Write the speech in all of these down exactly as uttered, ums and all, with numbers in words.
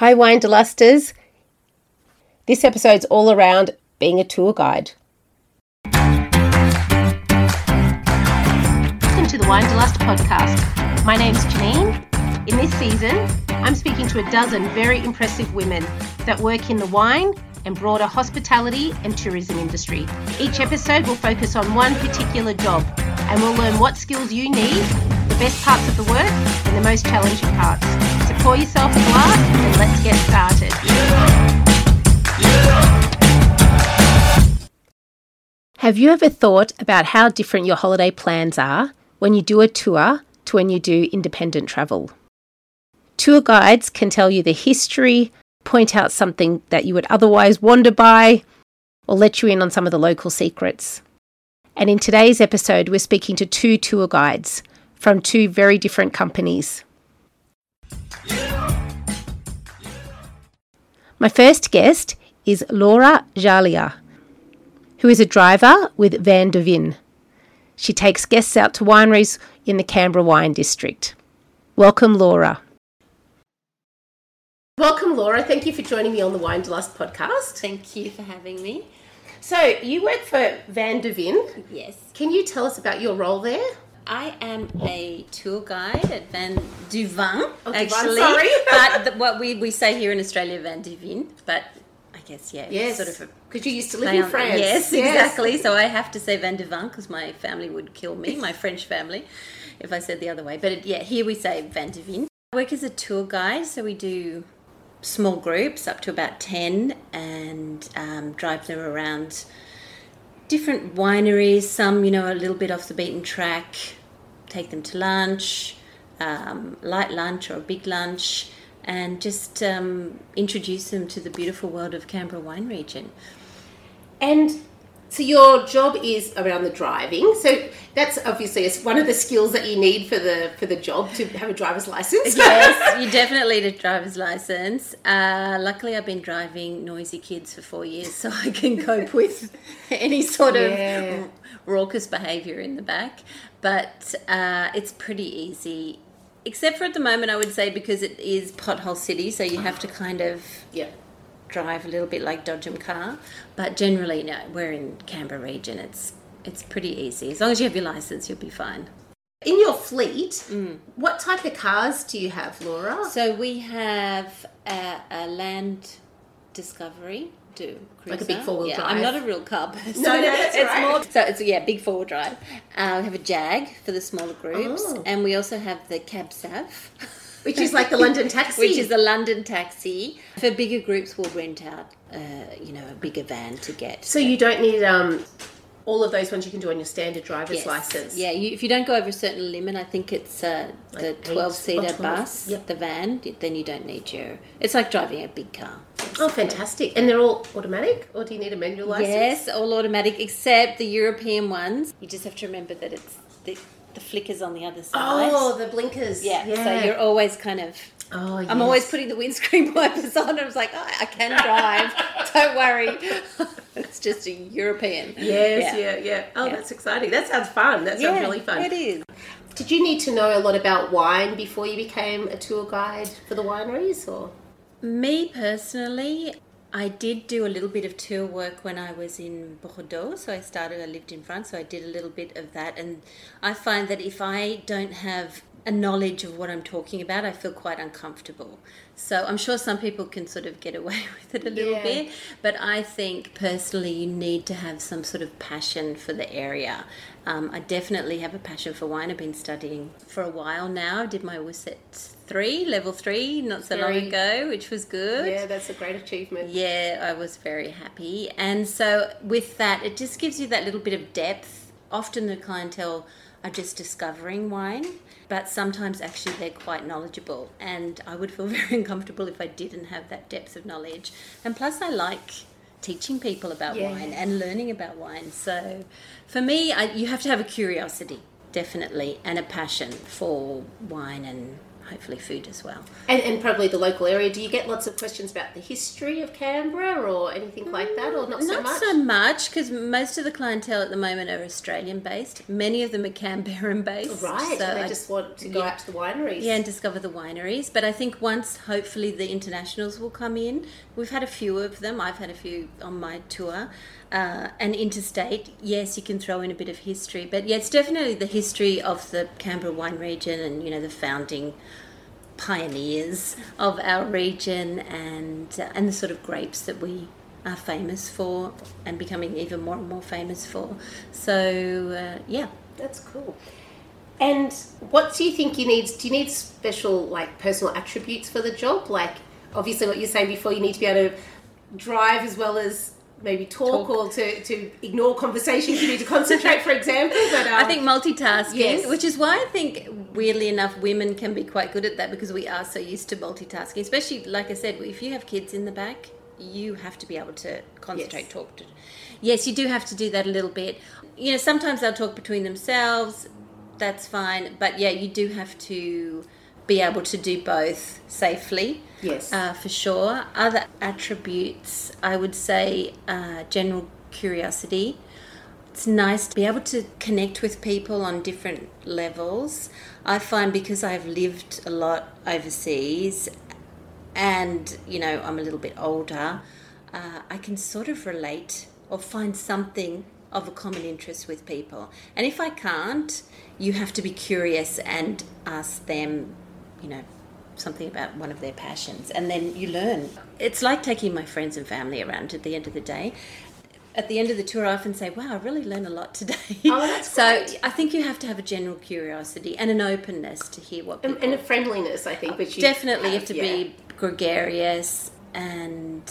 Hi wine delusters. This episode's all around being a tour guide. Welcome to the Wine Delust podcast. My name's Janine. In this season, I'm speaking to a dozen very impressive women that work in the wine and broader hospitality and tourism industry. Each episode will focus on one particular job and we'll learn what skills you need, the best parts of the work and the most challenging parts. So pour yourself a glass and let's get started. Yeah. Yeah. Have you ever thought about how different your holiday plans are when you do a tour to when you do independent travel? Tour guides can tell you the history, point out something that you would otherwise wander by, or let you in on some of the local secrets. And in today's episode, we're speaking to two tour guides from two very different companies. Yeah. Yeah. My first guest is Laura Jalia, who is a driver with Van de Vin. She takes guests out to wineries in the Canberra Wine District. Welcome, Laura. Welcome, Laura. Thank you for joining me on the Wine Delust podcast. Thank you for having me. So you work for Van de Vin. Yes. Can you tell us about your role there? I am a tour guide at Van de Vin, oh, actually. Sorry. But the, what we, we say here in Australia, Van de Vin, but I guess, yeah. Yes, because sort of you used to live in on, France. Yes, yes, exactly. So I have to say Van de Vin because my family would kill me, my French family, if I said the other way. But it, yeah, here we say Van de Vin. I work as a tour guide, so we do small groups up to about ten and um, drive them around different wineries, some, you know, a little bit off the beaten track, take them to lunch, um, light lunch or a big lunch, and just um, introduce them to the beautiful world of Canberra Wine Region. And so your job is around the driving. So that's obviously one of the skills that you need for the for the job, to have a driver's license. Yes, you definitely need a driver's license. Uh, luckily, I've been driving noisy kids for four years, so I can cope with any sort of yeah. raucous behaviour in the back. But uh, it's pretty easy, except for at the moment, I would say, because it is pothole city, so you have to kind of... yeah. drive a little bit like Dodgem car, but generally no, we're in Canberra region, it's it's pretty easy. As long as you have your license, you'll be fine. In your fleet, mm. what type of cars do you have, Laura? So we have a, a Land Discovery do cruiser. Like a big four-wheel yeah, drive. I'm not a real car person. No, no, that's it's right. More, so it's, yeah, big four-wheel drive. Uh, we have a Jag for the smaller groups, oh. and we also have the Cab Sav. Which is like the London taxi. Which is the London taxi. For bigger groups, we'll rent out, uh, you know, a bigger van to get. So, so. you don't need um, all of those ones you can do on your standard driver's yes. license. Yeah, you, if you don't go over a certain limit, I think it's uh, like the twelve-seater bus, yep. the van, then you don't need your... It's like driving a big car. Oh, fantastic. And they're all automatic? Or do you need a manual license? Yes, all automatic, except the European ones. You just have to remember that it's... the. The flickers on the other side. Oh, the blinkers. Yeah. yeah. So you're always kind of... Oh, yes. I'm always putting the windscreen wipers on. I was like, oh, I can drive. Don't worry. It's just a European. Yes, yeah, yeah. yeah. Oh, yeah. That's exciting. That sounds fun. That sounds yeah, really fun. It is. Did you need to know a lot about wine before you became a tour guide for the wineries? Or me personally, I did do a little bit of tour work when I was in Bordeaux, so I started, I lived in France, so I did a little bit of that, and I find that if I don't have a knowledge of what I'm talking about, I feel quite uncomfortable. So I'm sure some people can sort of get away with it a little yeah. bit, but I think personally you need to have some sort of passion for the area. Um, I definitely have a passion for wine. I've been studying for a while now. I did my W S E T three, level three, not so very, long ago, which was good. Yeah, that's a great achievement. Yeah, I was very happy. And so with that, it just gives you that little bit of depth. Often the clientele are just discovering wine, but sometimes actually they're quite knowledgeable. And I would feel very uncomfortable if I didn't have that depth of knowledge. And plus I like teaching people about yeah. wine and learning about wine. So for me, I, you have to have a curiosity, definitely, and a passion for wine and hopefully food as well. And, and probably the local area. Do you get lots of questions about the history of Canberra or anything like that, or not so much? Not so much, because most of the clientele at the moment are Australian-based. Many of them are Canberran-based. Right, so and they I, just want to go yeah, out to the wineries. Yeah, and discover the wineries. But I think once, hopefully, the internationals will come in. We've had a few of them. I've had a few on my tour. Uh, and interstate, yes, you can throw in a bit of history. But yeah, it's definitely the history of the Canberra Wine Region and, you know, the founding pioneers of our region, and uh, and the sort of grapes that we are famous for and becoming even more and more famous for. So uh, yeah, that's cool. And what do you think you need? Do you need special, like, personal attributes for the job? Like, obviously, what you're saying before, you need to be able to drive as well as maybe talk, talk. or to, to ignore conversations. You need to concentrate, for example. But, um, I think multitasking, yes. Which is why I think, weirdly enough, women can be quite good at that, because we are so used to multitasking, especially, like I said, if you have kids in the back, you have to be able to concentrate, yes. talk to. Yes, you do have to do that a little bit. You know, sometimes they'll talk between themselves. That's fine. But, yeah, you do have to be able to do both safely. Yes, uh, for sure. Other attributes, I would say, uh, general curiosity. It's nice to be able to connect with people on different levels. I find, because I've lived a lot overseas and, you know, I'm a little bit older, uh, I can sort of relate or find something of a common interest with people. And if I can't, you have to be curious and ask them, you know, something about one of their passions, and then you learn. It's like taking my friends and family around at the end of the day. At the end of the tour, I often say, wow, I really learned a lot today. Oh, that's so great. I think you have to have a general curiosity and an openness to hear what people... And a friendliness, I think. Which you definitely have, have to yeah. be gregarious and,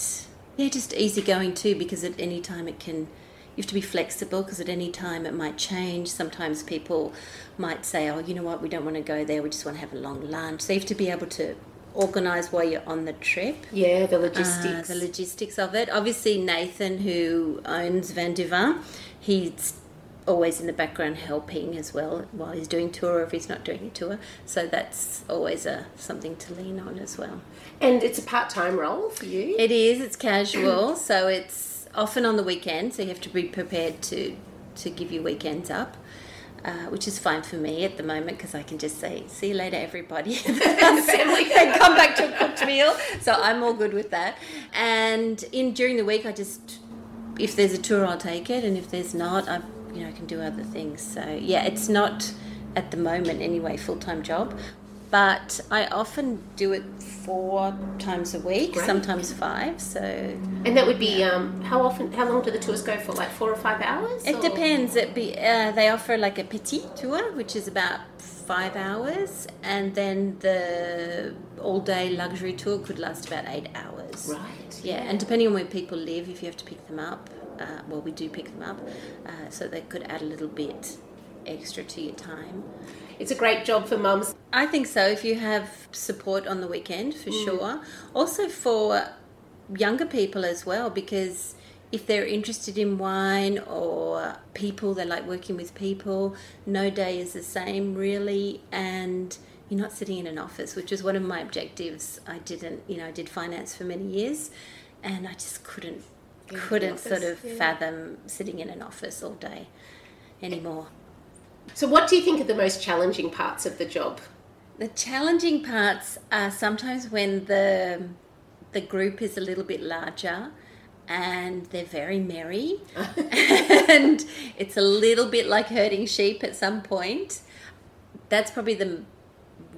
yeah, just easygoing too, because at any time it can... You have to be flexible, because at any time it might change. Sometimes people might say, oh, you know what, we don't want to go there, we just want to have a long lunch. So you have to be able to organise while you're on the trip. Yeah, the logistics. Uh, the logistics of it. Obviously, Nathan, who owns Van de Vin, he's always in the background helping as well while he's doing tour, or if he's not doing a tour. So that's always a something to lean on as well. And it's a part-time role for you? It is. It's casual. So it's often on the weekend, so you have to be prepared to, to give your weekends up, uh, which is fine for me at the moment, because I can just say, see you later, everybody, and come back to a cooked meal. So I'm all good with that. And in during the week, I just, if there's a tour, I'll take it, and if there's not, I you know I can do other things. So yeah, it's not at the moment anyway full-time job, but I often do it four times a week, Great. sometimes five. So, and that would be um, how often? How long do the tours go for? Like four or five hours? It or? depends. It be uh, they offer like a petit tour, which is about five hours, and then the all-day luxury tour could last about eight hours. Right. Yeah, and depending on where people live, if you have to pick them up, uh, well, we do pick them up, uh, so they could add a little bit extra to your time. It's a great job for mums. I think so, if you have support on the weekend, for mm. sure. Also for younger people as well, because if they're interested in wine or people, they like working with people, no day is the same really, and you're not sitting in an office, which is one of my objectives. I didn't, you know, I did finance for many years, and I just couldn't, couldn't office, sort of yeah. fathom sitting in an office all day anymore. So what do you think are the most challenging parts of the job? The challenging parts are sometimes when the the group is a little bit larger and they're very merry and it's a little bit like herding sheep at some point. That's probably the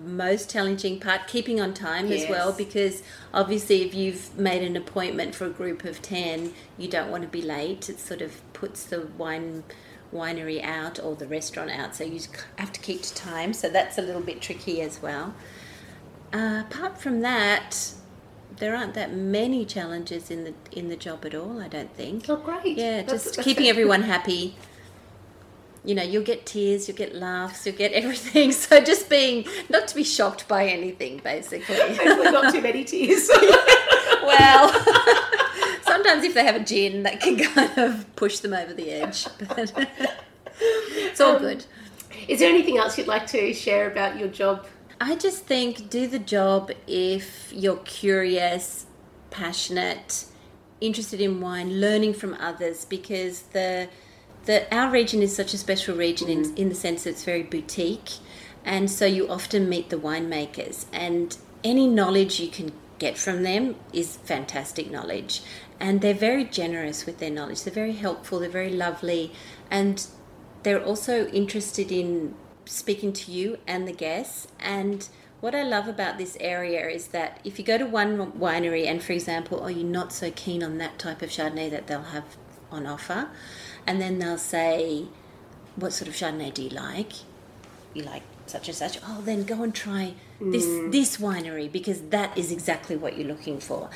most challenging part, keeping on time yes. as well, because obviously if you've made an appointment for a group of ten, you don't want to be late. It sort of puts the wine... winery out or the restaurant out, so you have to keep to time, so that's a little bit tricky as well. Uh, apart from that, there aren't that many challenges in the in the job at all, I don't think. Oh, great. Yeah, that's, just that's keeping it. Everyone happy. You know, you'll get tears, you'll get laughs, you'll get everything. So just being, not to be shocked by anything, basically. Hopefully not too many tears. Well... Sometimes if they have a gin, that can kind of push them over the edge. But it's all um, good. Is there anything else you'd like to share about your job? I just think do the job if you're curious, passionate, interested in wine, learning from others, because the the our region is such a special region mm. in in the sense that it's very boutique, and so you often meet the winemakers, and any knowledge you can get from them is fantastic knowledge. And they're very generous with their knowledge. They're very helpful, they're very lovely, and they're also interested in speaking to you and the guests. And what I love about this area is that if you go to one winery and, for example, oh, you're not so keen on that type of Chardonnay that they'll have on offer, and then they'll say, what sort of Chardonnay do you like? You like such and such. Oh, then go and try this mm. this winery, because that is exactly what you're looking for.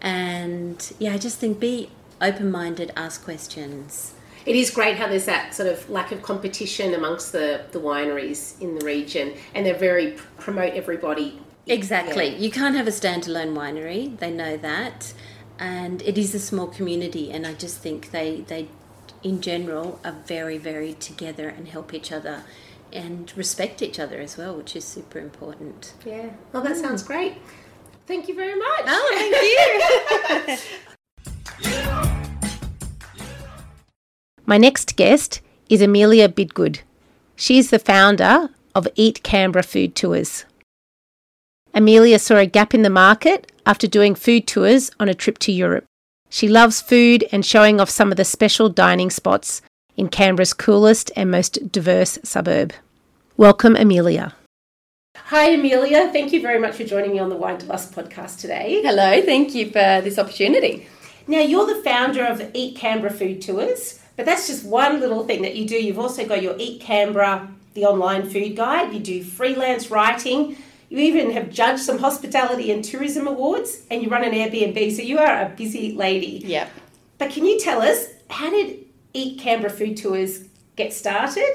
And, yeah, I just think be open-minded, ask questions. It is great how there's that sort of lack of competition amongst the, the wineries in the region, and they very promote everybody. Exactly. Yeah. You can't have a standalone winery. They know that. And it is a small community, and I just think they, they in general, are very, very together and help each other and respect each other as well, which is super important. Yeah. Well, that mm. sounds great. Thank you very much. Oh, thank you. My next guest is Amelia Bidgood. She is the founder of Eat Canberra Food Tours. Amelia saw a gap in the market after doing food tours on a trip to Europe. She loves food and showing off some of the special dining spots in Canberra's coolest and most diverse suburb. Welcome, Amelia. Hi, Amelia. Thank you very much for joining me on the Wine to Lust podcast today. Hello. Thank you for this opportunity. Now, you're the founder of Eat Canberra Food Tours. But that's just one little thing that you do. You've also got your Eat Canberra, the online food guide. You do freelance writing. You even have judged some hospitality and tourism awards, and you run an Airbnb. So you are a busy lady. Yep. But can you tell us, how did Eat Canberra Food Tours get started?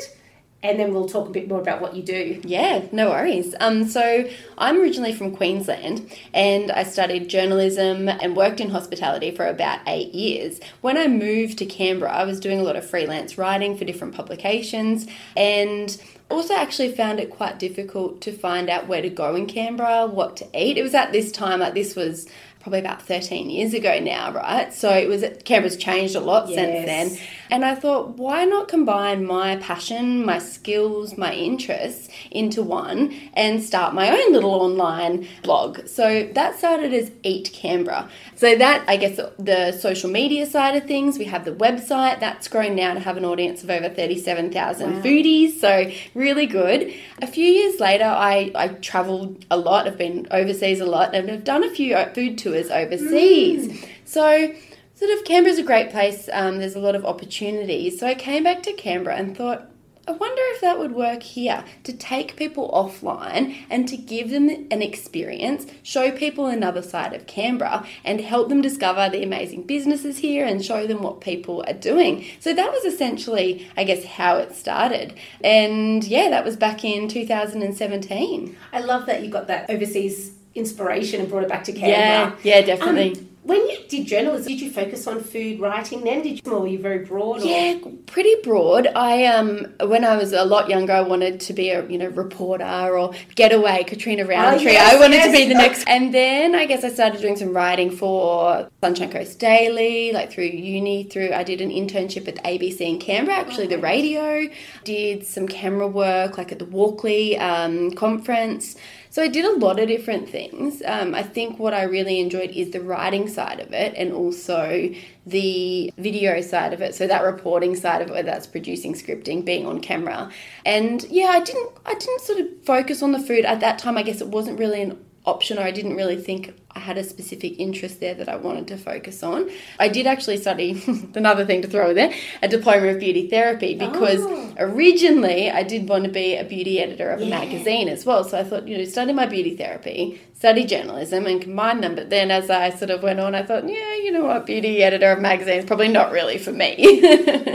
And then we'll talk a bit more about what you do. Yeah, no worries. Um, so I'm originally from Queensland, and I studied journalism and worked in hospitality for about eight years. When I moved to Canberra, I was doing a lot of freelance writing for different publications, and also actually found it quite difficult to find out where to go in Canberra, what to eat. It was at this time, like this was probably about thirteen years ago now, right? So it was, Canberra's changed a lot yes. since then. And I thought, why not combine my passion, my skills, my interests into one and start my own little online blog? So that started as Eat Canberra. So that, I guess, the social media side of things, we have the website. That's grown now to have an audience of over thirty-seven thousand wow. foodies. So really good. A few years later, I, I travelled a lot. I've been overseas a lot, and I've done a few food tours overseas. Mm. So sort of Canberra's a great place. Um, there's a lot of opportunities. So I came back to Canberra and thought, I wonder if that would work here, to take people offline and to give them an experience, show people another side of Canberra and help them discover the amazing businesses here and show them what people are doing. So that was essentially, I guess, how it started. And yeah, that was back in two thousand seventeen. I love that you got that overseas inspiration and brought it back to Canberra. Yeah, yeah, definitely. Um, when you did journalism, did you focus on food writing then? Did you, or were you very broad? Or? Yeah, pretty broad. I um, when I was a lot younger, I wanted to be a you know reporter or getaway Katrina Roundtree. Oh, yes, I wanted yes. to be the next. And then I guess I started doing some writing for Sunshine Coast Daily, like through uni. Through I did an internship at the A B C in Canberra, actually oh, the radio. Did some camera work, like at the Walkley um, conference. So I did a lot of different things. Um, I think what I really enjoyed is the writing side of it and also the video side of it. So that reporting side of it, whether that's producing, scripting, being on camera. And yeah, I didn't I didn't sort of focus on the food. At that time, I guess it wasn't really an option, or I didn't really think I had a specific interest there that I wanted to focus on. I did actually study, another thing to throw in there, a diploma of beauty therapy, because oh. originally I did want to be a beauty editor of yeah. a magazine as well. So I thought, you know, study my beauty therapy, study journalism and combine them. But then as I sort of went on, I thought, yeah, you know what, beauty editor of magazines, probably not really for me.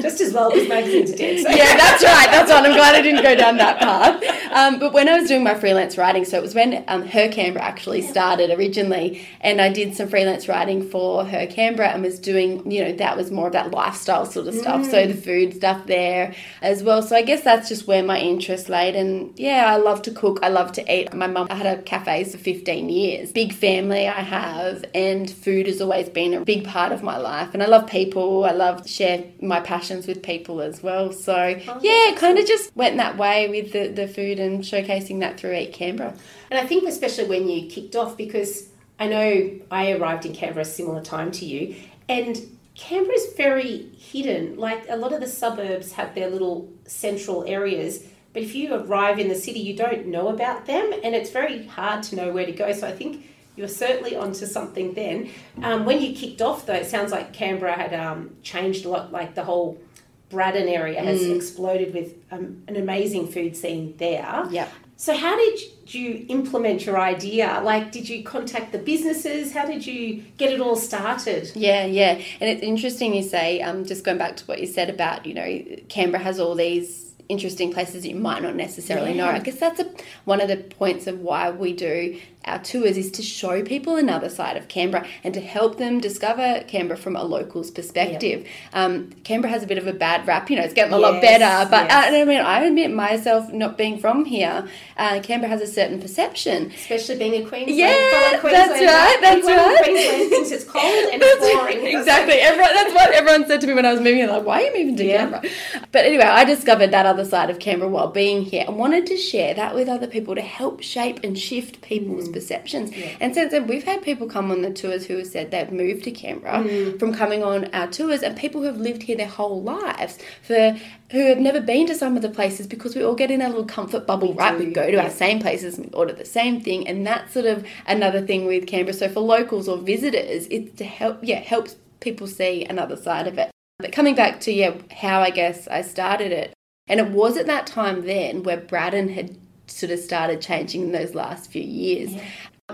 Just as well as magazines did. So. Yeah, that's right. That's right. I'm glad I didn't go down that path. Um, but when I was doing my freelance writing, so it was when um, Her Canberra actually started originally. writing, and I did some freelance writing for Her Canberra and was doing, you know, that was more of that lifestyle sort of stuff, mm. so the food stuff there as well. So I guess that's just where my interest laid. And yeah, I love to cook, I love to eat. My mum, I had a cafe for fifteen years, big family I have, and food has always been a big part of my life. And I love people, I love to share my passions with people as well. So oh, yeah, kind of just went that way with the, the food and showcasing that through Eat Canberra. And I think especially when you kicked off, because I know I arrived in Canberra a similar time to you, and Canberra's very hidden. Like a lot of the suburbs have their little central areas, but if you arrive in the city, you don't know about them, and it's very hard to know where to go. So I think you're certainly onto something then. Um, when you kicked off, though, it sounds like Canberra had um, changed a lot, like the whole Braddon area has mm. exploded with um, an amazing food scene there. Yeah. So how did you implement your idea? Like, did you contact the businesses? How did you get it all started? Yeah, yeah. And it's interesting you say, um, just going back to what you said about, you know, Canberra has all these interesting places you might not necessarily yeah. know. I guess that's a, one of the points of why we do our tours, is to show people another side of Canberra and to help them discover Canberra from a local's perspective. Yep. Um, Canberra has a bit of a bad rap, you know, it's getting a yes, lot better, but yes. I, I mean, I admit myself, not being from here, uh, Canberra has a certain perception. Especially being a Queenslander. Yeah, Queensland, that's right, that's right. Queensland thinks it's cold and it's boring. Exactly, everyone, that's what everyone said to me when I was moving here, like, why are you moving to yeah. Canberra? But anyway, I discovered that other side of Canberra while being here and wanted to share that with other people to help shape and shift people's mm. perceptions. Yeah. And since then, we've had people come on the tours who have said they've moved to Canberra mm. from coming on our tours, and people who have lived here their whole lives, for who have never been to some of the places, because we all get in our little comfort bubble, right? We go to yeah. our same places and we order the same thing, and that's sort of another thing with Canberra. So for locals or visitors, it's to help, yeah, helps people see another side of it. But coming back to, yeah, how I guess I started it, and it was at that time then where Braddon had sort of started changing in those last few years. Yeah.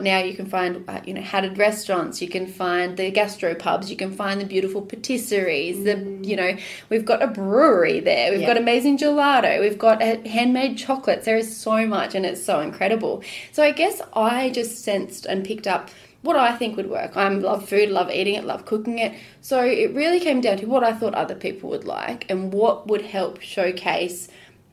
Now you can find, you know, hatted restaurants, you can find the gastropubs, you can find the beautiful patisseries, mm. the, you know, we've got a brewery there, we've yeah. got amazing gelato, we've got handmade chocolates. There is so much, and it's so incredible. So I guess I just sensed and picked up what I think would work. I love food, love eating it, love cooking it. So it really came down to what I thought other people would like and what would help showcase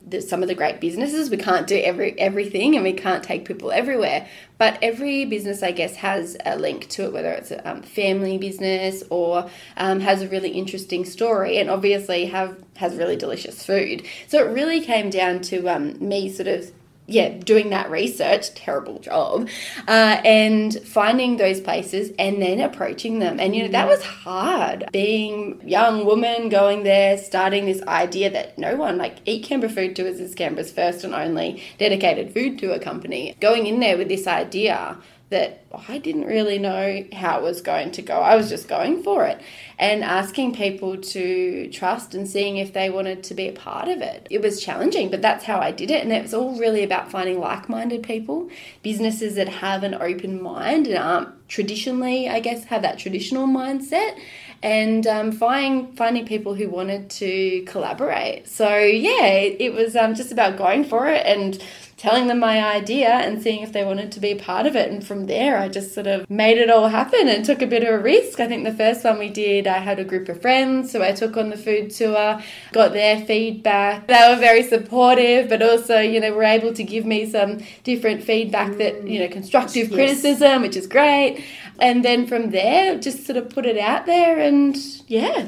the, some of the great businesses. We can't do every everything, and we can't take people everywhere. But every business, I guess, has a link to it, whether it's a um, family business or um, has a really interesting story, and obviously have has really delicious food. So it really came down to um, me sort of, yeah, doing that research, terrible job, uh, and finding those places and then approaching them. And, you know, that was hard, being a young woman, going there, starting this idea that no one, like Eat Canberra Food Tours is Canberra's first and only dedicated food tour company. Going in there with this idea that I didn't really know how it was going to go. I was just going for it and asking people to trust and seeing if they wanted to be a part of it. It was challenging, but that's how I did it. And it was all really about finding like-minded people, businesses that have an open mind and aren't traditionally, I guess, have that traditional mindset, and um, find, finding people who wanted to collaborate. So, yeah, it, it was um, just about going for it and telling them my idea and seeing if they wanted to be a part of it. And from there, I just sort of made it all happen and took a bit of a risk. I think the first one we did, I had a group of friends, so I took on the food tour, got their feedback. They were very supportive, but also, you know, were able to give me some different feedback that, you know, constructive yes. criticism, which is great. And then from there, just sort of put it out there and, yeah.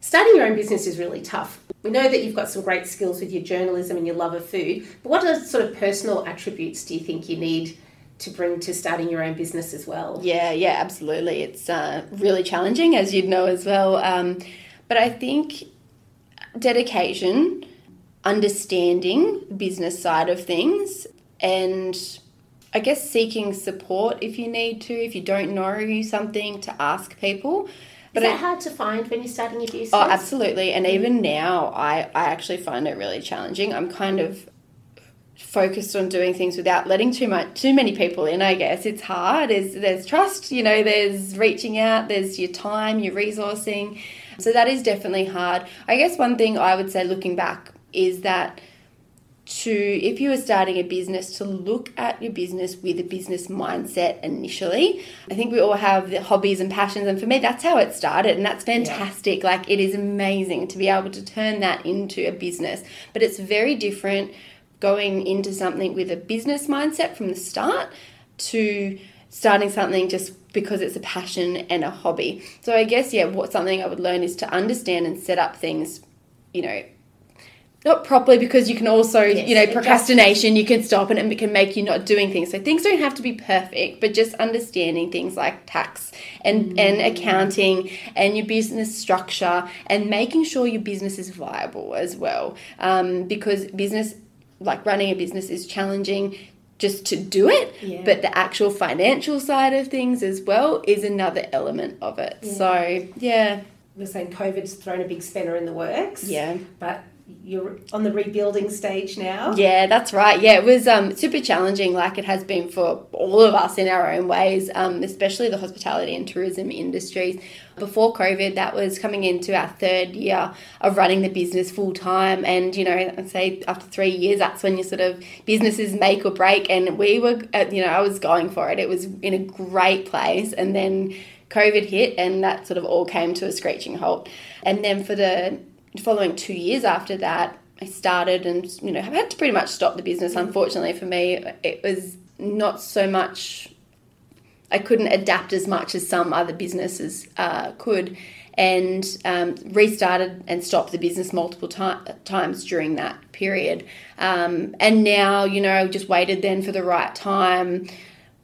Starting your own business is really tough. We know that you've got some great skills with your journalism and your love of food, but what are sort of personal attributes do you think you need to bring to starting your own business as well? Yeah, yeah, absolutely. It's uh, really challenging, as you'd know as well. Um, but I think dedication, understanding the business side of things, and I guess seeking support if you need to, if you don't know something, to ask people. But is that it, hard to find when you're starting your business? Oh, absolutely. And even now, I, I actually find it really challenging. I'm kind of focused on doing things without letting too much, too many people in, I guess. It's hard. There's, there's trust, you know, there's reaching out, there's your time, your resourcing. So that is definitely hard. I guess one thing I would say looking back is that to, if you were starting a business, to look at your business with a business mindset initially. I think we all have the hobbies and passions, and for me, that's how it started, and that's fantastic. Yeah. Like, it is amazing to be able to turn that into a business, but it's very different going into something with a business mindset from the start to starting something just because it's a passion and a hobby. So I guess, yeah, what something I would learn is to understand and set up things, you know, not properly, because you can also, yes, you know, procrastination, you can stop and it can make you not doing things. So things don't have to be perfect, but just understanding things like tax and, mm. and accounting and your business structure, and making sure your business is viable as well. Um, because business, like running a business, is challenging just to do it, yeah. but the actual financial side of things as well is another element of it. Yeah. So, yeah. We're saying COVID's thrown a big spanner in the works. Yeah. But you're on the rebuilding stage now. Yeah, that's right. Yeah, it was um, super challenging, like it has been for all of us in our own ways, um, especially the hospitality and tourism industries. Before COVID, that was coming into our third year of running the business full time. And, you know, I'd say after three years, that's when your sort of businesses make or break. And we were, you know, I was going for it. It was in a great place. And then COVID hit, and that sort of all came to a screeching halt. And then for the following two years after that, I started and, you know, have had to pretty much stop the business. Unfortunately for me, it was not so much, I couldn't adapt as much as some other businesses uh, could, and um, restarted and stopped the business multiple t- times during that period. Um, and now, you know, just waited then for the right time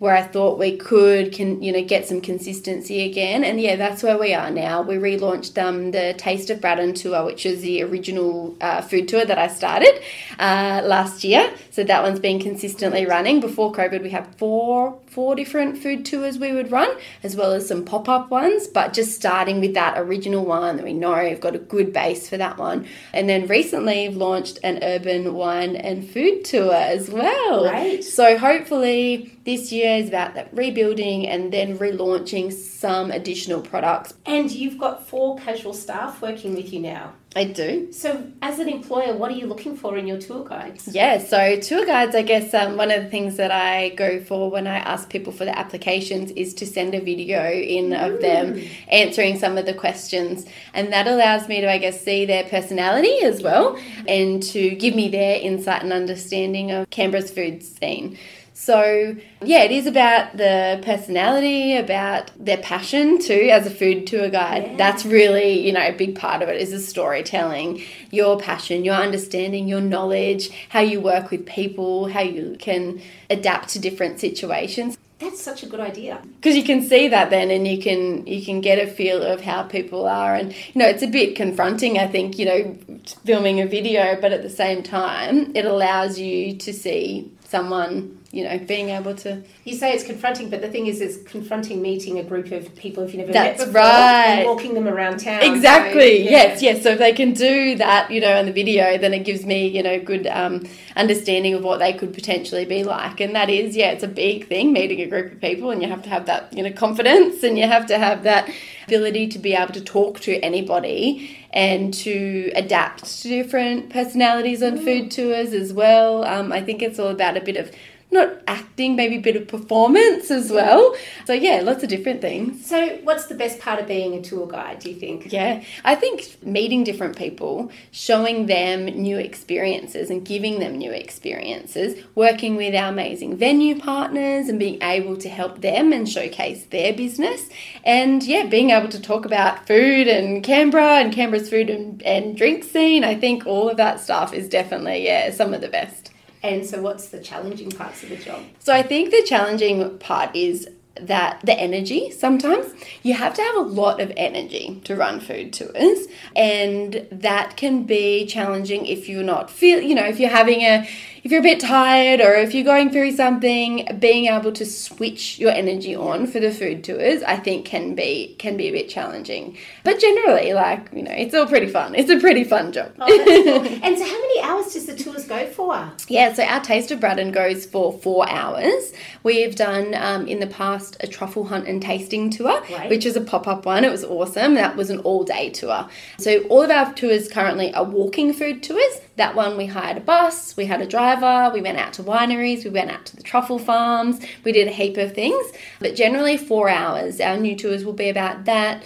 where I thought we could, can, you know, get some consistency again. And, yeah, that's where we are now. We relaunched um, the Taste of Braddon tour, which is the original uh, food tour that I started uh, last year. So that one's been consistently running. Before COVID, we had four four different food tours we would run, as well as some pop-up ones, but just starting with that original one that we know we've got a good base for that one. And then recently we've launched an urban wine and food tour as well. Right. So hopefully this year is about that rebuilding and then relaunching some additional products. And you've got four casual staff working with you now. I do. So as an employer, what are you looking for in your tour guides? Yeah, so tour guides, I guess um, one of the things that I go for when I ask people for the applications is to send a video in mm. of them answering some of the questions. And that allows me to, I guess, see their personality as well, and to give me their insight and understanding of Canberra's food scene. So, yeah, it is about the personality, about their passion too as a food tour guide. Yeah. That's really, you know, a big part of it is the storytelling, your passion, your understanding, your knowledge, how you work with people, how you can adapt to different situations. That's such a good idea. Because you can see that then, and you can you can get a feel of how people are. And, you know, it's a bit confronting, I think, you know, filming a video, but at the same time, it allows you to see someone, you know, being able to... You say it's confronting, but the thing is, it's confronting meeting a group of people if you've never That's met before. That's right. And walking them around town. Exactly, so, yeah. yes, yes. So if they can do that, you know, in the video, then it gives me, you know, good um, understanding of what they could potentially be like. And that is, yeah, it's a big thing, meeting a group of people, and you have to have that, you know, confidence, and you have to have that ability to be able to talk to anybody and to adapt to different personalities on mm. food tours as well. Um, I think it's all about a bit of... not acting, maybe a bit of performance as well. So, yeah, lots of different things. So what's the best part of being a tour guide, do you think? Yeah, I think meeting different people, showing them new experiences and giving them new experiences, working with our amazing venue partners and being able to help them and showcase their business, and, yeah, being able to talk about food and Canberra and Canberra's food and, and drink scene. I think all of that stuff is definitely, yeah, some of the best. And so what's the challenging parts of the job? So I think the challenging part is that the energy sometimes. You have to have a lot of energy to run food tours, and that can be challenging if you're not feel, you know, if you're having a, if you're a bit tired or if you're going through something, being able to switch your energy on for the food tours, I think can be can be a bit challenging. But generally, like, you know, it's all pretty fun. It's a pretty fun job. Oh, that's cool. And so how many hours does the tours go for? Yeah, so our Taste of Braddon goes for four hours. We've done um, in the past a truffle hunt and tasting tour, right. which is a pop-up one. It was awesome. That was an all-day tour. So all of our tours currently are walking food tours. That one we hired a bus, we had a driver, we went out to wineries, we went out to the truffle farms, we did a heap of things, but generally four hours. Our new tours will be about that.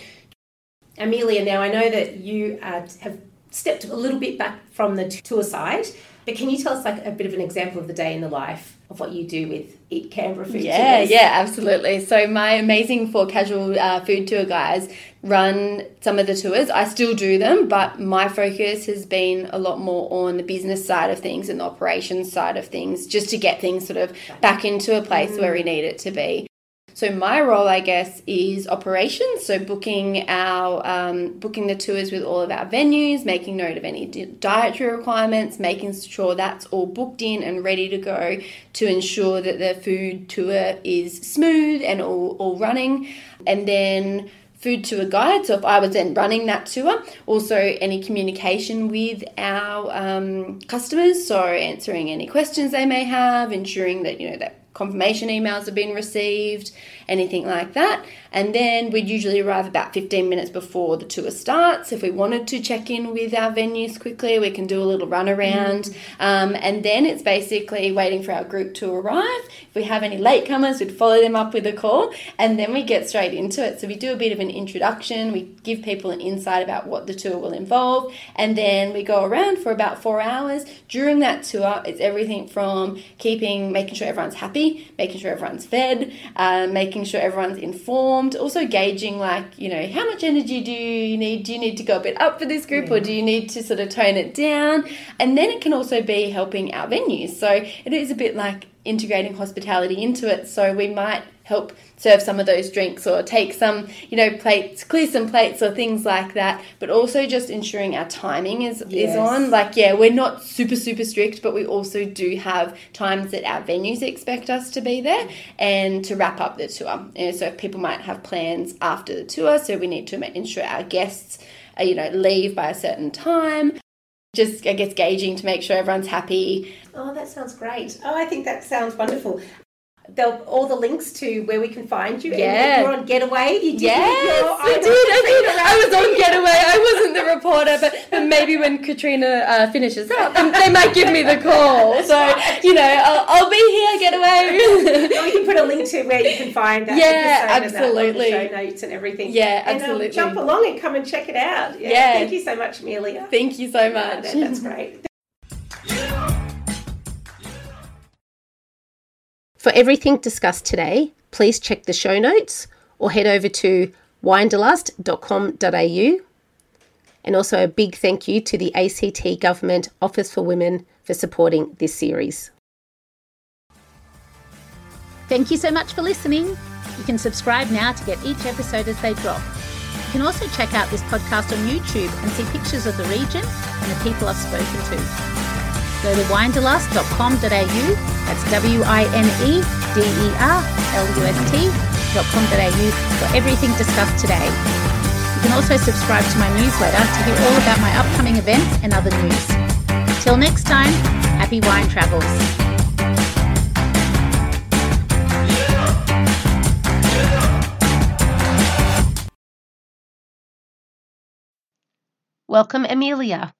Amelia, now I know that you uh, have stepped a little bit back from the tour side, but can you tell us like a bit of an example of the day in the life of what you do with Eat Canberra Food Tours? Yeah, yeah, absolutely. So my amazing four casual uh, food tour guys run some of the tours. I still do them, but my focus has been a lot more on the business side of things and the operations side of things, just to get things sort of back into a place mm. where we need it to be. So my role, I guess, is operations. So booking our um, booking the tours with all of our venues, making note of any dietary requirements, making sure that's all booked in and ready to go to ensure that the food tour is smooth and all, all running. And then food tour guide. So if I was then running that tour, also any communication with our um, customers. So answering any questions they may have, ensuring that, you know, that confirmation emails have been received, anything like that. And then we'd usually arrive about fifteen minutes before the tour starts. If we wanted to check in with our venues quickly, we can do a little run around. Mm. Um, and then it's basically waiting for our group to arrive. If we have any latecomers, we'd follow them up with a call, and then we get straight into it. So we do a bit of an introduction. We give people an insight about what the tour will involve. And then we go around for about four hours. During that tour, it's everything from keeping, making sure everyone's happy, making sure everyone's fed, uh, making sure everyone's informed, also gauging like, you know, how much energy do you need? Do you need to go a bit up for this group yeah. or do you need to sort of tone it down? And then it can also be helping our venues. So it is a bit like integrating hospitality into it. So we might help serve some of those drinks or take some, you know, plates, clear some plates or things like that, but also just ensuring our timing is, yes. is on. Like, yeah, we're not super, super strict, but we also do have times that our venues expect us to be there and to wrap up the tour. And so people might have plans after the tour, so we need to make sure our guests, uh, you know, leave by a certain time. Just, I guess, gauging to make sure everyone's happy. Oh, that sounds great. Oh, I think that sounds wonderful. They'll, all the links to where we can find you. Yeah. And you're on Getaway. You did. Yes, your, I, I did. I did. I was on Getaway. I wasn't the reporter, but, but maybe when Katrina uh, finishes up, they might give me the call. So, you know, I'll, I'll be here, Getaway. Or we can put a link to where you can find that. Yeah, absolutely. And that, like the show notes and everything. Yeah, absolutely. And, um, jump along and come and check it out. Yeah. yeah. Thank you so much, Amelia. Thank you so much. Yeah, that, that's great. For everything discussed today, please check the show notes or head over to wine delust dot com dot a u. And also a big thank you to the A C T Government Office for Women for supporting this series. Thank you so much for listening. You can subscribe now to get each episode as they drop. You can also check out this podcast on YouTube and see pictures of the region and the people I've spoken to. Go to wine delust dot com dot a u, that's W I N E D E R L U S T dot com dot a u for everything discussed today. You can also subscribe to my newsletter to hear all about my upcoming events and other news. Till next time, happy wine travels. Welcome, Amelia.